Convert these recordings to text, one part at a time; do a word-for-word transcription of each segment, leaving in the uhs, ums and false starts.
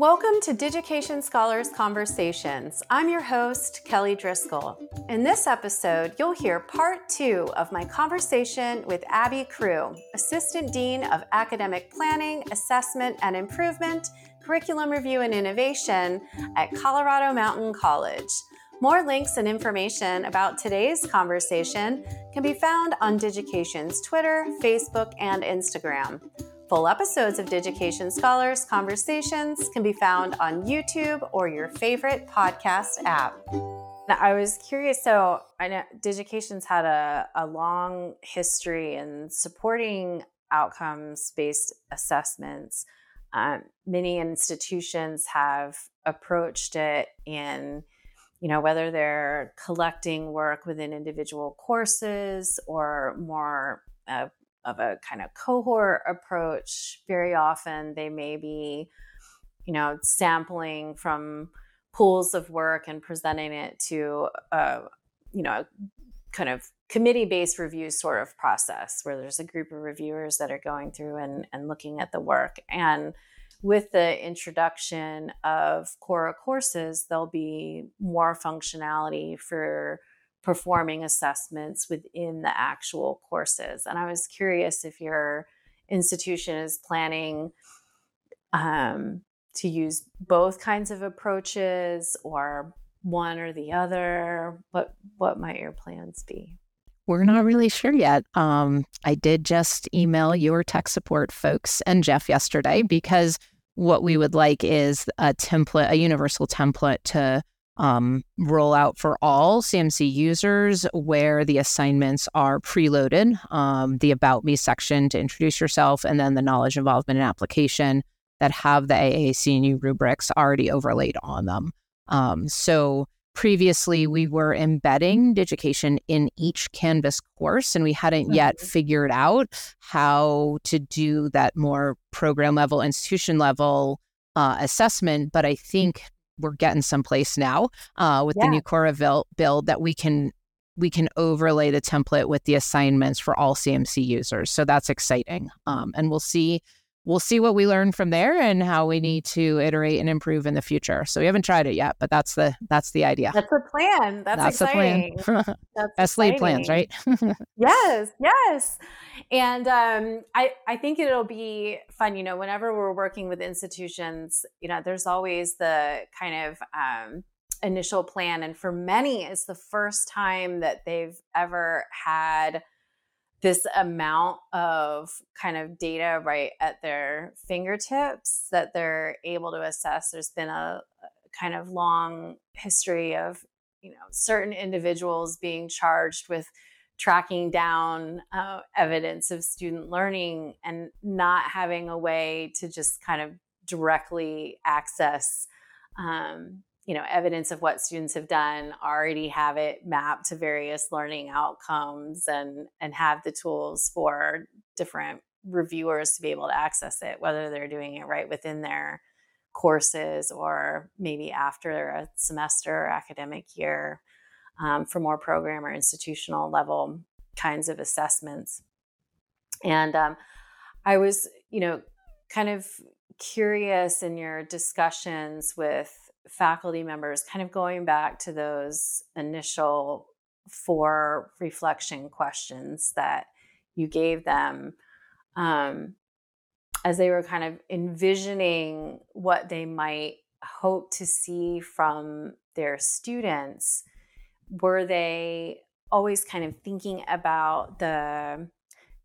Welcome to Digication Scholars Conversations. I'm your host, Kelly Driscoll. In this episode, you'll hear part two of my conversation with Abby Crew, Assistant Dean of Academic Planning, Assessment and Improvement, Curriculum Review and Innovation at Colorado Mountain College. More links and information about today's conversation can be found on Digication's Twitter, Facebook, and Instagram. Full episodes of Digication Scholars Conversations can be found on YouTube or your favorite podcast app. I was curious, so I know Digication's had a, a long history in supporting outcomes-based assessments. Um, many institutions have approached it in, you know, whether they're collecting work within individual courses or more uh, of a kind of cohort approach. Very often they may be, you know, sampling from pools of work and presenting it to a, you know, kind of committee-based review sort of process where there's a group of reviewers that are going through and, and looking at the work. And with the introduction of Quora courses, there'll be more functionality for performing assessments within the actual courses. And I was curious if your institution is planning um, to use both kinds of approaches or one or the other. What what might your plans be? We're not really sure yet. Um, I did just email your tech support folks and Jeff yesterday because what we would like is a template, a universal template to Um, roll out for all C M C users where the assignments are preloaded, um, the About Me section to introduce yourself, and then the knowledge, involvement, and application that have the A A C and U rubrics already overlaid on them. Um, so previously, we were embedding Digication in each Canvas course, and we hadn't mm-hmm. yet figured out how to do that more program level, institution level uh, assessment. But I think we're getting someplace now uh, with yeah. the new Quora build, build that we can we can overlay the template with the assignments for all C M C users. So that's exciting, um, and we'll see we'll see what we learn from there and how we need to iterate and improve in the future. So we haven't tried it yet, but that's the that's the idea. That's the plan. That's, that's exciting. The plan. That's best laid plans, right? yes, yes. And um, I I think it'll be fun. You know, whenever we're working with institutions, you know, there's always the kind of um, initial plan, and for many, it's the first time that they've ever had this amount of kind of data right at their fingertips that they're able to assess. There's been a kind of long history of, you know, certain individuals being charged with tracking down uh, evidence of student learning and not having a way to just kind of directly access, um, you know, evidence of what students have done, already have it mapped to various learning outcomes and, and have the tools for different reviewers to be able to access it, whether they're doing it right within their courses or maybe after a semester or academic year um, for more program or institutional level kinds of assessments. And um, I was, you know, kind of curious in your discussions with faculty members, kind of going back to those initial four reflection questions that you gave them um, as they were kind of envisioning what they might hope to see from their students. Were they always kind of thinking about the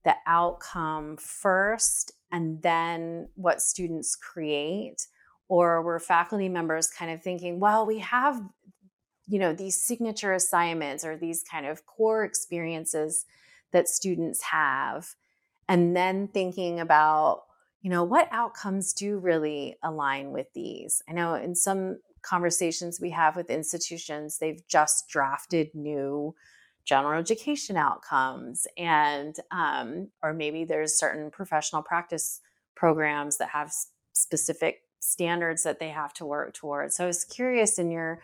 the outcome first and then what students create? Or were faculty members kind of thinking, well, we have, you know, these signature assignments or these kind of core experiences that students have, and then thinking about, you know, what outcomes do really align with these? I know in some conversations we have with institutions, they've just drafted new general education outcomes, and um, or maybe there's certain professional practice programs that have specific standards that they have to work towards. So I was curious in your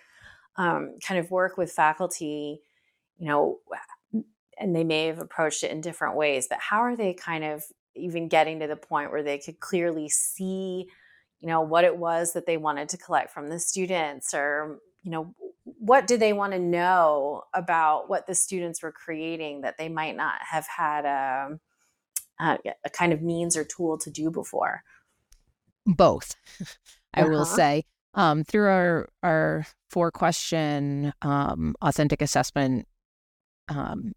um, kind of work with faculty, you know, and they may have approached it in different ways, but how are they kind of even getting to the point where they could clearly see you know, what it was that they wanted to collect from the students, or, you know, what did they want to know about what the students were creating that they might not have had a, a, a kind of means or tool to do before? Both, I uh-huh. will say. Um, through our, our four question um, authentic assessment um,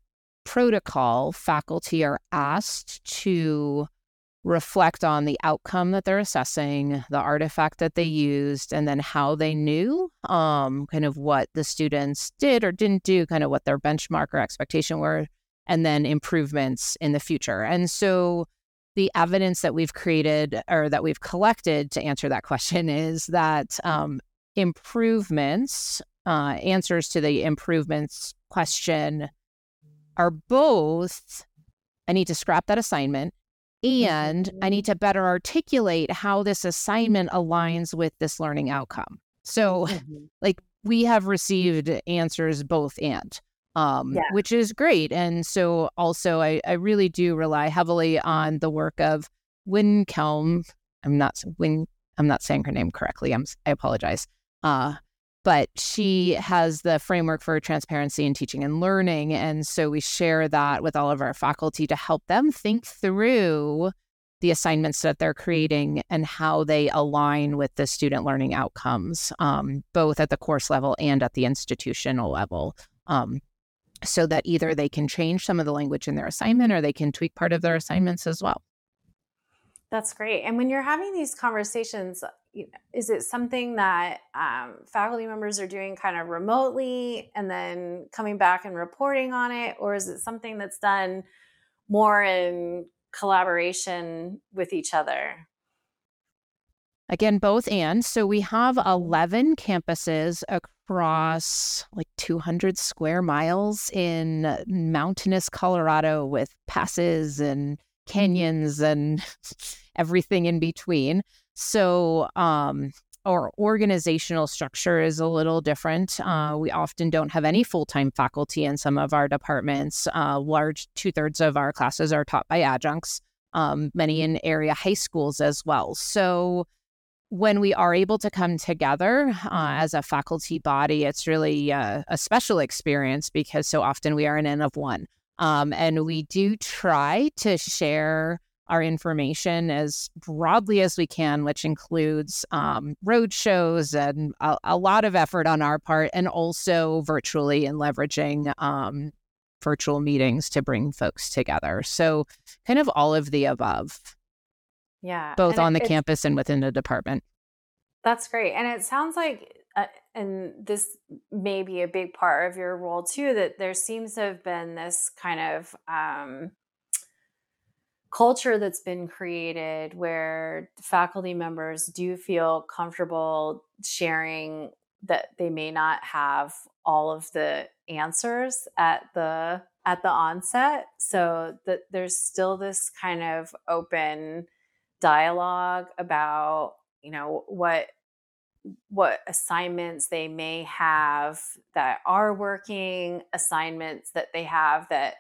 protocol, faculty are asked to reflect on the outcome that they're assessing, the artifact that they used, and then how they knew um, kind of what the students did or didn't do, kind of what their benchmark or expectation were, and then improvements in the future. And so the evidence that we've created or that we've collected to answer that question is that um, improvements, uh, answers to the improvements question are both, I need to scrap that assignment and I need to better articulate how this assignment aligns with this learning outcome. So mm-hmm. like we have received answers both and. Um, yeah. Which is great. And so also I, I really do rely heavily on the work of Winkelm. I'm not Win, I'm not saying her name correctly. I'm, I apologize. Uh, but she has the Framework for Transparency in Teaching and Learning. And so we share that with all of our faculty to help them think through the assignments that they're creating and how they align with the student learning outcomes, um, both at the course level and at the institutional level. Um, so that either they can change some of the language in their assignment or they can tweak part of their assignments as well. That's great. And when you're having these conversations, is it something that um, faculty members are doing kind of remotely and then coming back and reporting on it? Or is it something that's done more in collaboration with each other? Again, both and. So we have eleven campuses across like two hundred square miles in mountainous Colorado with passes and canyons and everything in between. So um, our organizational structure is a little different. Uh, we often don't have any full-time faculty in some of our departments. Uh, large two-thirds of our classes are taught by adjuncts, um, many in area high schools as well. So when we are able to come together uh, as a faculty body, it's really uh, a special experience because so often we are an N of one. Um, and we do try to share our information as broadly as we can, which includes um, road shows and a, a lot of effort on our part, and also virtually and leveraging um, virtual meetings to bring folks together. So kind of all of the above. Yeah, both on the campus and within the department. That's great. And it sounds like, uh, and this may be a big part of your role too, that there seems to have been this kind of um, culture that's been created where faculty members do feel comfortable sharing that they may not have all of the answers at the at the onset. So that there's still this kind of open dialogue about, you know, what what assignments they may have that are working, assignments that they have that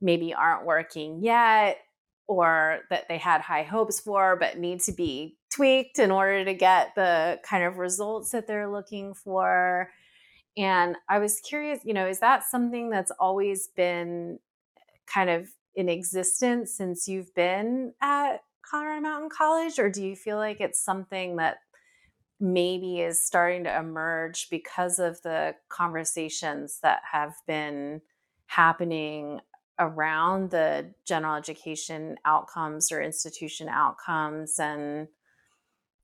maybe aren't working yet, or that they had high hopes for but need to be tweaked in order to get the kind of results that they're looking for. And I was curious, you know, is that something that's always been kind of in existence since you've been at Colorado Mountain College, or do you feel like it's something that maybe is starting to emerge because of the conversations that have been happening around the general education outcomes or institution outcomes, and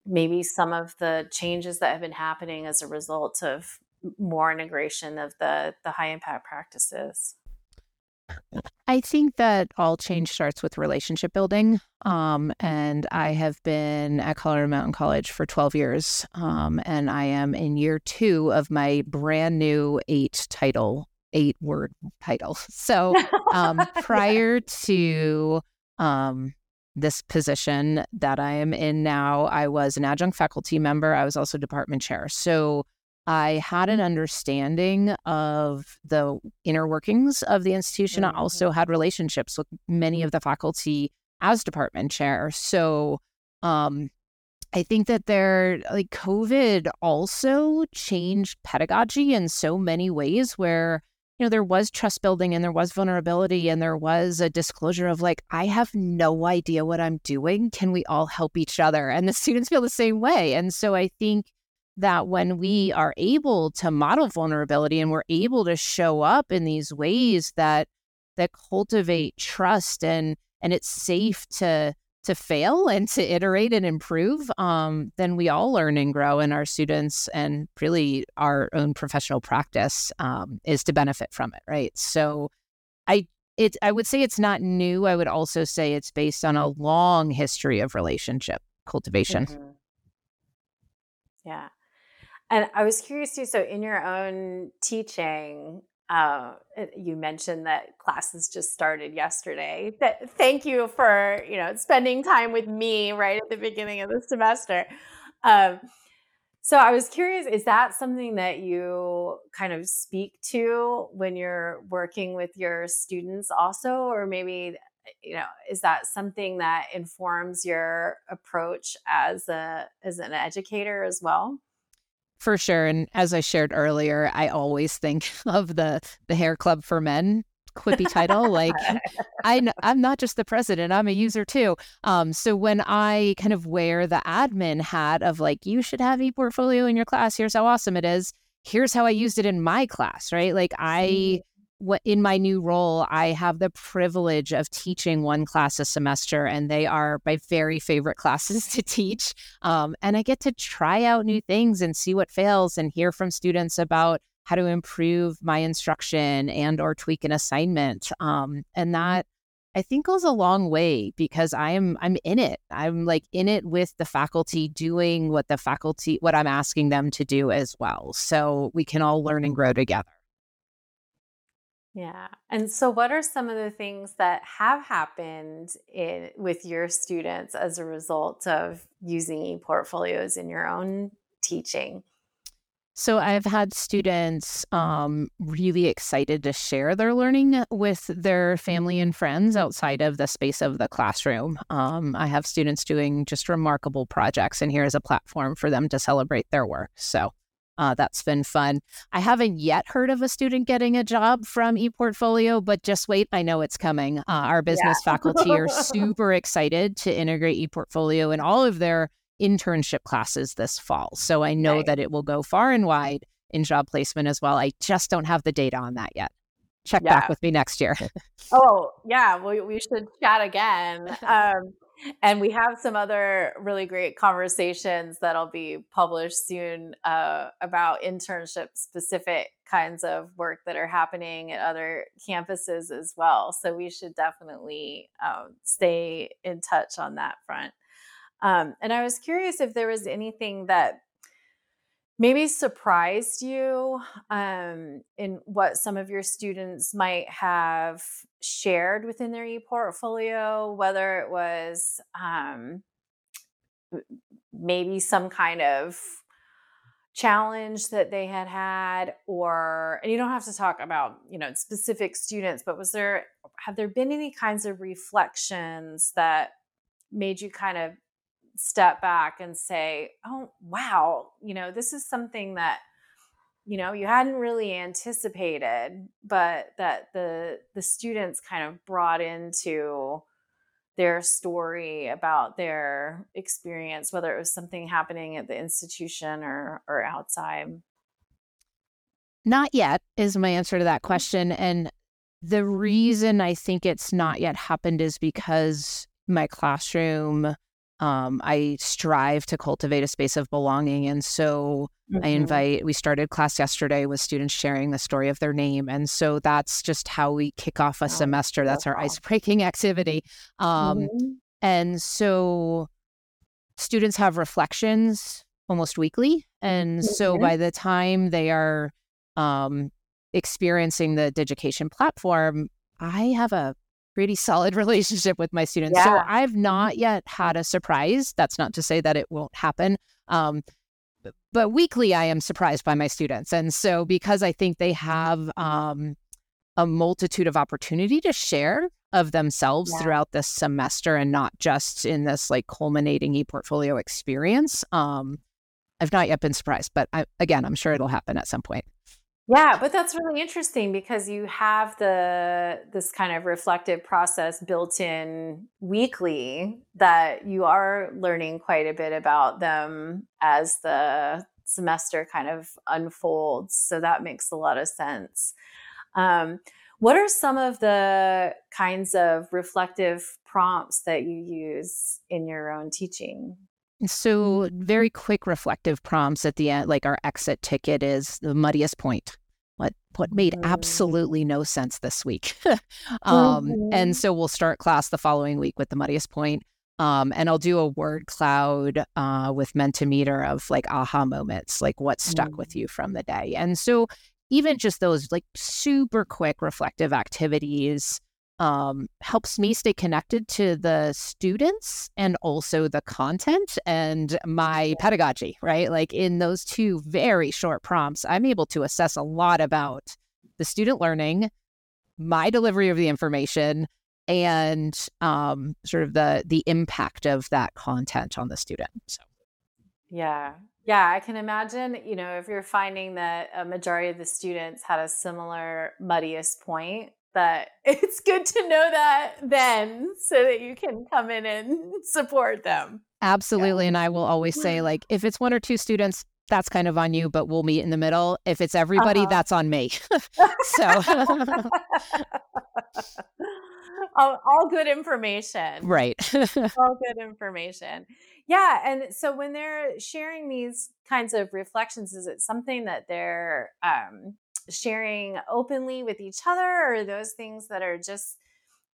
maybe some of the changes that have been happening as a result of more integration of the, the high impact practices? I think that all change starts with relationship building. Um, and I have been at Colorado Mountain College for twelve years. Um, and I am in year two of my brand new eight title, eight word title. So um, prior to um, this position that I am in now, I was an adjunct faculty member. I was also department chair. So I had an understanding of the inner workings of the institution. I also had relationships with many of the faculty as department chair. So um, I think that there, like COVID also changed pedagogy in so many ways where, you know, there was trust building and there was vulnerability and there was a disclosure of like, I have no idea what I'm doing. Can we all help each other? And the students feel the same way. And so I think that when we are able to model vulnerability and we're able to show up in these ways that that cultivate trust and and it's safe to to fail and to iterate and improve, um, then we all learn and grow, and our students and really our own professional practice um, is to benefit from it, right? So I it I would say it's not new. I would also say it's based on a long history of relationship cultivation. Mm-hmm. Yeah. And I was curious too, so in your own teaching, Uh, you mentioned that classes just started yesterday. That, thank you for, you know, spending time with me right at the beginning of the semester. Um, so I was curious, is that something that you kind of speak to when you're working with your students also? Or maybe, you know, is that something that informs your approach as a as an educator as well? For sure. And as I shared earlier, I always think of the the Hair Club for Men quippy title. Like, I, I'm not just the president, I'm a user too. Um, so when I kind of wear the admin hat of like, you should have ePortfolio in your class, here's how awesome it is, here's how I used it in my class, right? Like I, what in my new role, I have the privilege of teaching one class a semester, and they are my very favorite classes to teach. Um, and I get to try out new things and see what fails and hear from students about how to improve my instruction and or tweak an assignment. Um, and that I think goes a long way because I'm I'm in it. I'm like in it with the faculty, doing what the faculty, what I'm asking them to do as well. So we can all learn and grow together. Yeah. And so what are some of the things that have happened in, with your students as a result of using ePortfolios in your own teaching? So I've had students um, really excited to share their learning with their family and friends outside of the space of the classroom. Um, I have students doing just remarkable projects, and here is a platform for them to celebrate their work. So Uh, that's been fun. I haven't yet heard of a student getting a job from ePortfolio, but just wait, I know it's coming. Uh, our business yeah. faculty are super excited to integrate ePortfolio in all of their internship classes this fall. So I know right. that it will go far and wide in job placement as well. I just don't have the data on that yet. Check yeah. back with me next year. Oh, yeah. Well, we should chat again. Um, and we have some other really great conversations that'll be published soon uh, about internship-specific kinds of work that are happening at other campuses as well. So we should definitely um, stay in touch on that front. Um, and I was curious if there was anything that maybe surprised you um, in what some of your students might have shared within their ePortfolio, whether it was um, maybe some kind of challenge that they had had, or, and you don't have to talk about, you know, specific students, but was there, have there been any kinds of reflections that made you kind of step back and say, oh, wow, you know, this is something that, you know, you hadn't really anticipated, but that the the students kind of brought into their story about their experience, whether it was something happening at the institution or or outside? Not yet is my answer to that question. And the reason I think it's not yet happened is because my classroom, Um, I strive to cultivate a space of belonging. And so mm-hmm. I invite, we started class yesterday with students sharing the story of their name. And so that's just how we kick off a wow. semester. That's our ice-breaking activity. Um, mm-hmm. And so students have reflections almost weekly. And mm-hmm. so by the time they are um, experiencing the Digication platform, I have a pretty solid relationship with my students. Yeah. So I've not yet had a surprise. That's not to say that it won't happen. Um, but, but weekly, I am surprised by my students. And so because I think they have um, a multitude of opportunity to share of themselves yeah. throughout this semester and not just in this like culminating ePortfolio experience. Um, I've not yet been surprised, but I, again, I'm sure it'll happen at some point. Yeah, but that's really interesting because you have the this kind of reflective process built in weekly that you are learning quite a bit about them as the semester kind of unfolds. So that makes a lot of sense. Um, what are some of the kinds of reflective prompts that you use in your own teaching? So very quick reflective prompts at the end, like our exit ticket is the muddiest point. What what made mm-hmm. absolutely no sense this week? um, mm-hmm. And so we'll start class the following week with the muddiest point. Um, and I'll do a word cloud uh, with Mentimeter of like aha moments, like what stuck mm-hmm. with you from the day. And so even just those like super quick reflective activities Um, helps me stay connected to the students and also the content and my pedagogy, right? Like in those two very short prompts, I'm able to assess a lot about the student learning, my delivery of the information, and um, sort of the the impact of that content on the student. So, yeah. Yeah, I can imagine, you know, if you're finding that a majority of the students had a similar muddiest point, that it's good to know that then so that you can come in and support them. Absolutely. Yeah. And I will always say, like, if it's one or two students, that's kind of on you, but we'll meet in the middle. If it's everybody, uh-huh. that's on me. So all, all good information. Right. All good information. Yeah. And so when they're sharing these kinds of reflections, is it something that they're um, sharing openly with each other, or those things that are just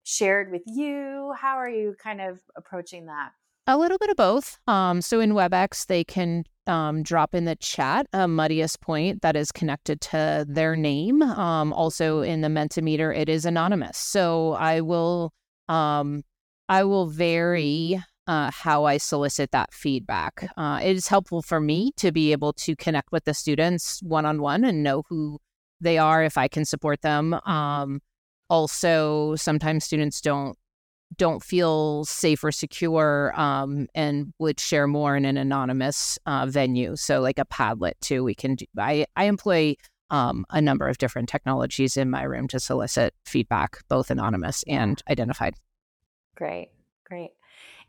shared with you? How are you kind of approaching that? A little bit of both. Um, so in WebEx, they can um, drop in the chat a muddiest point that is connected to their name. Um, also in the Mentimeter, it is anonymous. So I will, um, I will vary uh, how I solicit that feedback. Uh, it is helpful for me to be able to connect with the students one-on-one and know who they are, if I can support them. Um, also, sometimes students don't don't feel safe or secure um, and would share more in an anonymous uh, venue. So like a Padlet too, we can do. I, I employ um, a number of different technologies in my room to solicit feedback, both anonymous and identified. Great, great.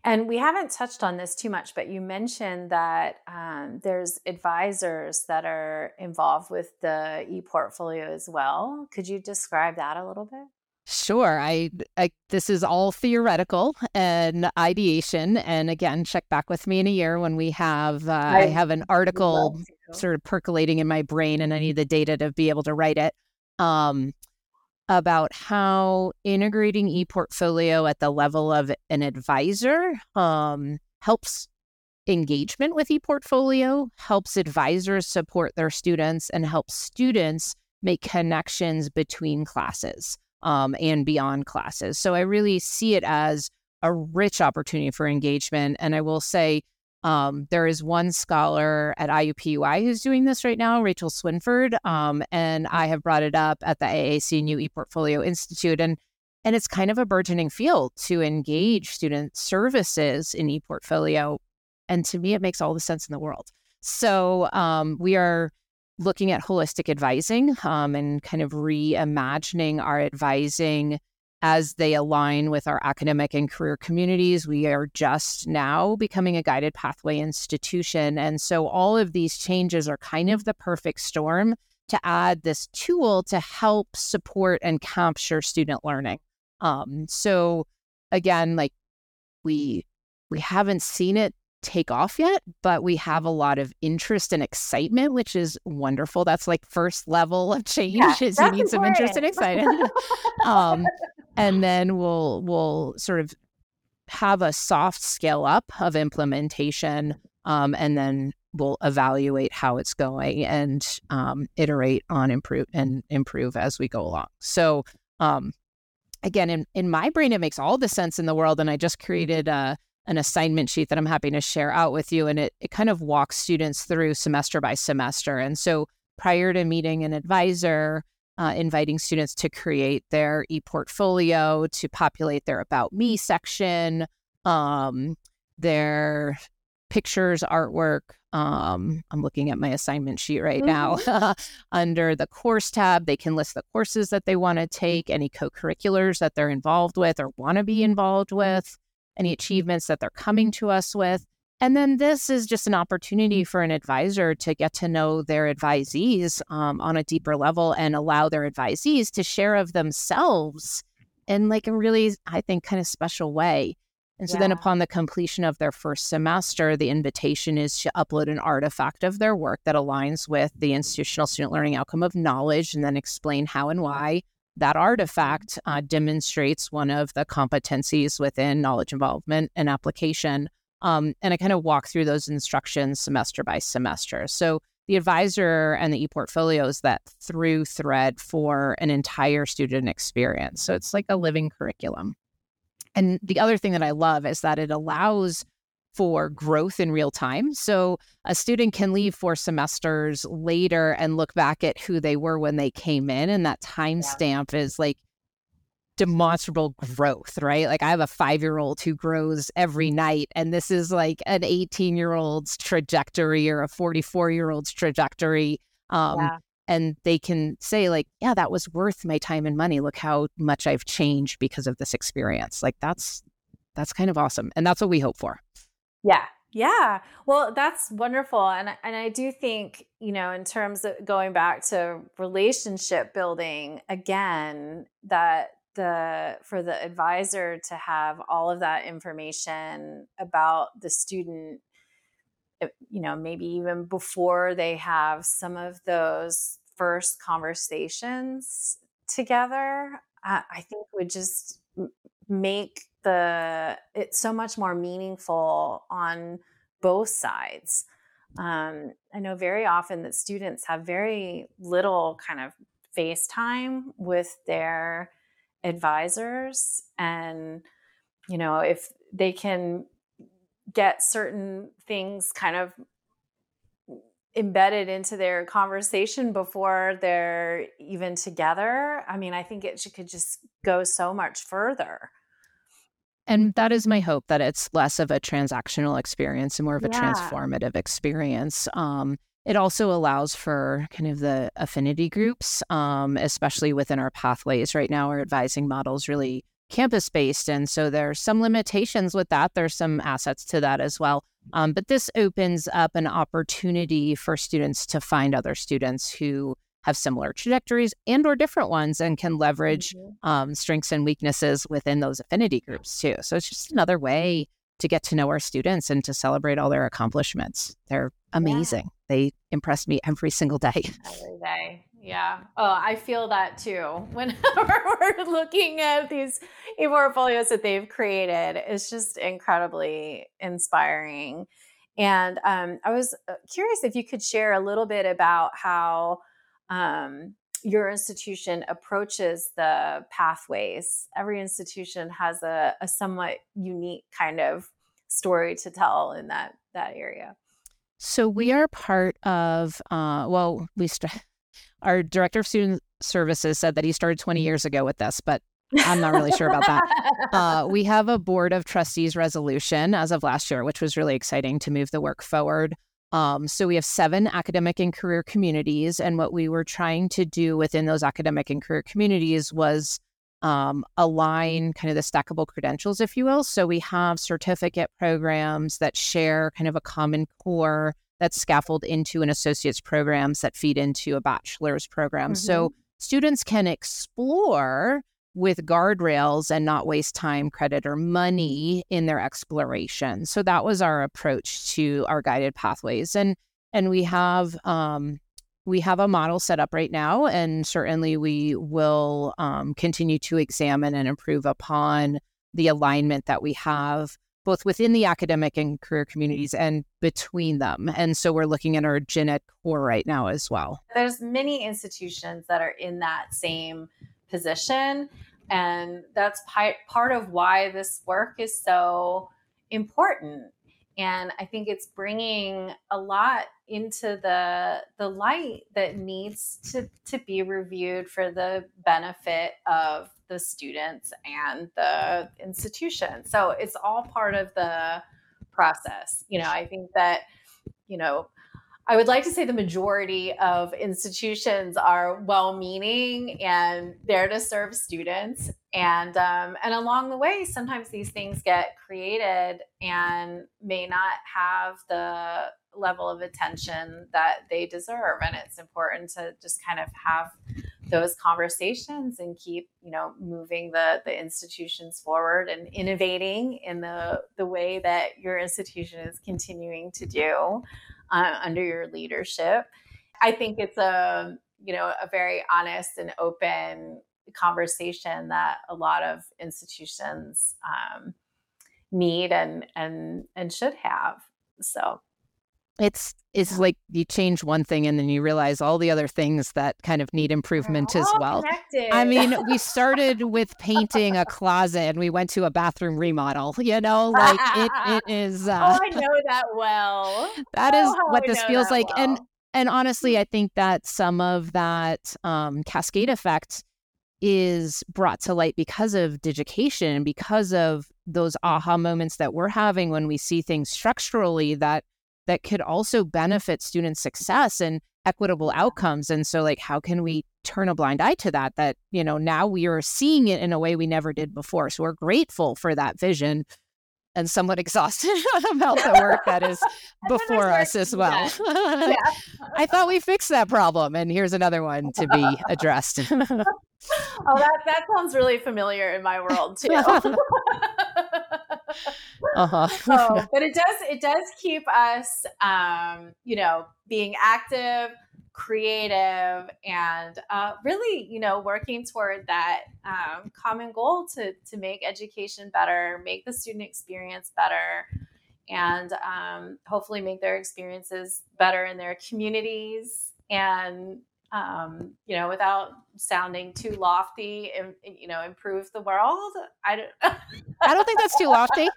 And we haven't touched on this too much, but you mentioned that um, there's advisors that are involved with the ePortfolio as well. Could you describe that a little bit? Sure. I, I this is all theoretical and ideation. And again, check back with me in a year when we have uh, I, I have an article sort of percolating in my brain, and I need the data to be able to write it. Um, about how integrating ePortfolio at the level of an advisor um, helps engagement with ePortfolio, helps advisors support their students, and helps students make connections between classes um, and beyond classes. So I really see it as a rich opportunity for engagement. And I will say um, there is one scholar at I U P U I who's doing this right now, Rachel Swinford, um, and I have brought it up at the A A C and U ePortfolio Institute, and and it's kind of a burgeoning field to engage student services in ePortfolio, and to me, it makes all the sense in the world. So um, we are looking at holistic advising um, and kind of reimagining our advising as they align with our academic and career communities. We are just now becoming a guided pathway institution. And so all of these changes are kind of the perfect storm to add this tool to help support and capture student learning. Um, so again, like we we haven't seen it take off yet, but we have a lot of interest and excitement, which is wonderful. That's like first level of change, yeah, is you need important. Some interest and excitement. um, and then we'll we'll sort of have a soft scale up of implementation, um, and then we'll evaluate how it's going and um, iterate on improve and improve as we go along. So um, again, in, in my brain, it makes all the sense in the world, and I just created a an assignment sheet that I'm happy to share out with you. And it, it kind of walks students through semester by semester. And so prior to meeting an advisor, uh, inviting students to create their ePortfolio, to populate their About Me section, um, their pictures, artwork. Um, I'm looking at my assignment sheet right mm-hmm. now. Under the course tab, they can list the courses that they want to take, any co-curriculars that they're involved with or want to be involved with, any achievements that they're coming to us with. And then this is just an opportunity for an advisor to get to know their advisees um, on a deeper level and allow their advisees to share of themselves in like a really, I think, kind of special way. And so yeah. then upon the completion of their first semester, the invitation is to upload an artifact of their work that aligns with the institutional student learning outcome of knowledge, and then explain how and why that artifact uh, demonstrates one of the competencies within knowledge involvement and application. Um, and I kind of walk through those instructions semester by semester. So the advisor and the ePortfolio is that through thread for an entire student experience. So it's like a living curriculum. And the other thing that I love is that it allows for growth in real time. So a student can leave four semesters later and look back at who they were when they came in. And that timestamp yeah. is like demonstrable growth, right? Like I have a five-year-old who grows every night. And this is like an eighteen-year-old's trajectory or a forty-four-year-old's trajectory. Um, yeah. And they can say like, yeah, that was worth my time and money. Look how much I've changed because of this experience. Like that's, that's kind of awesome. And that's what we hope for. Yeah. Yeah. Well, that's wonderful. And, and I do think, you know, in terms of going back to relationship building again, that the, for the advisor to have all of that information about the student, you know, maybe even before they have some of those first conversations together, I, I think would just make the it so much more meaningful on both sides. Um, I know very often that students have very little kind of face time with their advisors, and you know, if they can get certain things kind of embedded into their conversation before they're even together, I mean, I think it could just go so much further. And that is my hope, that it's less of a transactional experience and more of a yeah. transformative experience. Um, it also allows for kind of the affinity groups, um, especially within our pathways. Right now, our advising models really campus-based. And so there are some limitations with that. There's some assets to that as well. Um, but this opens up an opportunity for students to find other students who have similar trajectories and or different ones, and can leverage um, strengths and weaknesses within those affinity groups too. So it's just another way to get to know our students and to celebrate all their accomplishments. They're amazing. Yeah. They impress me every single day. Every day. Yeah. Oh, I feel that too. Whenever we're looking at these ePortfolios that they've created, it's just incredibly inspiring. And um, I was curious if you could share a little bit about how um, your institution approaches the pathways. Every institution has a, a somewhat unique kind of story to tell in that, that area. So we are part of, uh, well, we st- Our director of student services said that he started twenty years ago with this, but I'm not really sure about that. Uh, we have a board of trustees resolution as of last year, which was really exciting to move the work forward. Um, so we have seven academic and career communities. And what we were trying to do within those academic and career communities was um, align kind of the stackable credentials, if you will. So we have certificate programs that share kind of a common core that's scaffolded into an associate's programs that feed into a bachelor's program. Mm-hmm. So students can explore with guardrails and not waste time, credit, or money in their exploration. So that was our approach to our guided pathways. And and we have um, we have a model set up right now, and certainly we will um, continue to examine and improve upon the alignment that we have both within the academic and career communities and between them. And so we're looking at our gen ed core right now as well. There's many institutions that are in that same position. And that's pi- part of why this work is so important. And I think it's bringing a lot into the the light that needs to, to be reviewed for the benefit of the students and the institution. So it's all part of the process. You know, I think that, you know, I would like to say the majority of institutions are well-meaning and there to serve students. And um, and along the way, sometimes these things get created and may not have the level of attention that they deserve. And it's important to just kind of have those conversations and keep, you know, moving the, the institutions forward and innovating in the, the way that your institution is continuing to do uh, under your leadership. I think it's a, you know, a very honest and open conversation that a lot of institutions um, need and, and, and should have. So. It's it's like you change one thing and then you realize all the other things that kind of need improvement as well. Connected. I mean, we started with painting a closet and we went to a bathroom remodel, you know, like it, it is. Uh, oh, I know that well. That is oh, what I this feels like. Well. And and honestly, I think that some of that um, cascade effect is brought to light because of Digication, because of those aha moments that we're having when we see things structurally that that could also benefit student success and equitable outcomes. And so like, how can we turn a blind eye to that, that, you know, now we are seeing it in a way we never did before. So we're grateful for that vision and somewhat exhausted about the work that is before us as well. Yeah. I thought we fixed that problem and here's another one to be addressed. Oh, that, that sounds really familiar in my world too. Uh-huh. So, but it does it does keep us, um, you know, being active, creative, and uh, really, you know, working toward that um, common goal to to make education better, make the student experience better, and um, hopefully make their experiences better in their communities. And um, you know, without sounding too lofty, and you know, improve the world. I don't. I don't think that's too lofty.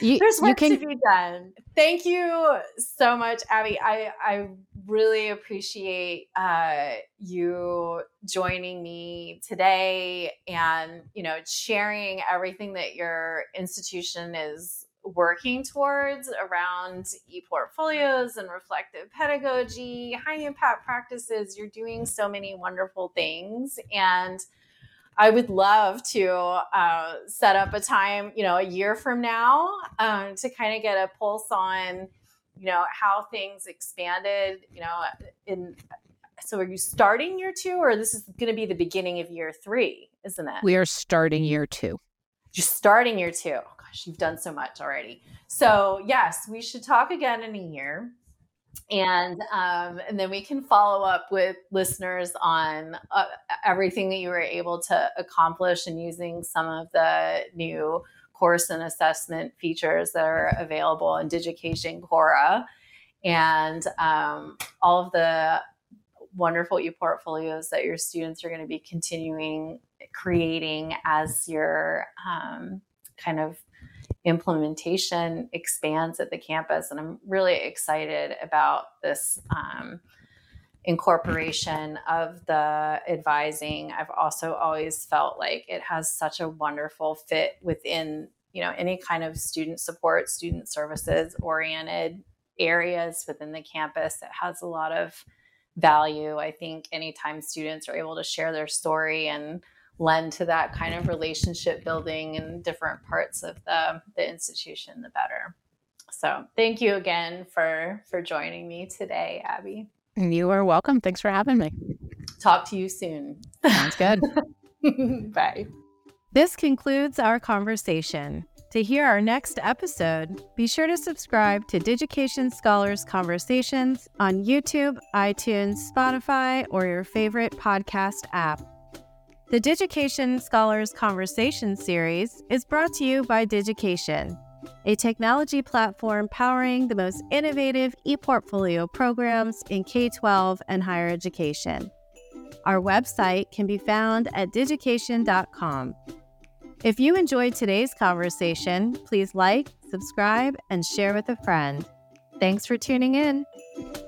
you, There's work can... to be done. Thank you so much, Abby. I, I really appreciate uh, you joining me today and, you know, sharing everything that your institution is working towards around ePortfolios and reflective pedagogy, high impact practices. You're doing so many wonderful things. And I would love to uh, set up a time, you know, a year from now um, to kind of get a pulse on, you know, how things expanded, you know, in, so are you starting year two or this is going to be the beginning of year three, isn't it? We are starting year two. You're starting year two. Gosh, you've done so much already. So yes, we should talk again in a year. And um, and then we can follow up with listeners on uh, everything that you were able to accomplish and using some of the new course and assessment features that are available in Digication Quora and um, all of the wonderful ePortfolios that your students are going to be continuing creating as your um, kind of implementation expands at the campus. And I'm really excited about this um, incorporation of the advising. I've also always felt like it has such a wonderful fit within, you know, any kind of student support, student services oriented areas within the campus. It has a lot of value. I think anytime students are able to share their story and lend to that kind of relationship building in different parts of the, the institution, the better. So thank you again for, for joining me today, Abby. You are welcome. Thanks for having me. Talk to you soon. Sounds good. Bye. This concludes our conversation. To hear our next episode, be sure to subscribe to Digication Scholars Conversations on YouTube, iTunes, Spotify, or your favorite podcast app. The Digication Scholars Conversation series is brought to you by Digication, a technology platform powering the most innovative ePortfolio programs in K twelve and higher education. Our website can be found at digication dot com. If you enjoyed today's conversation, please like, subscribe, and share with a friend. Thanks for tuning in.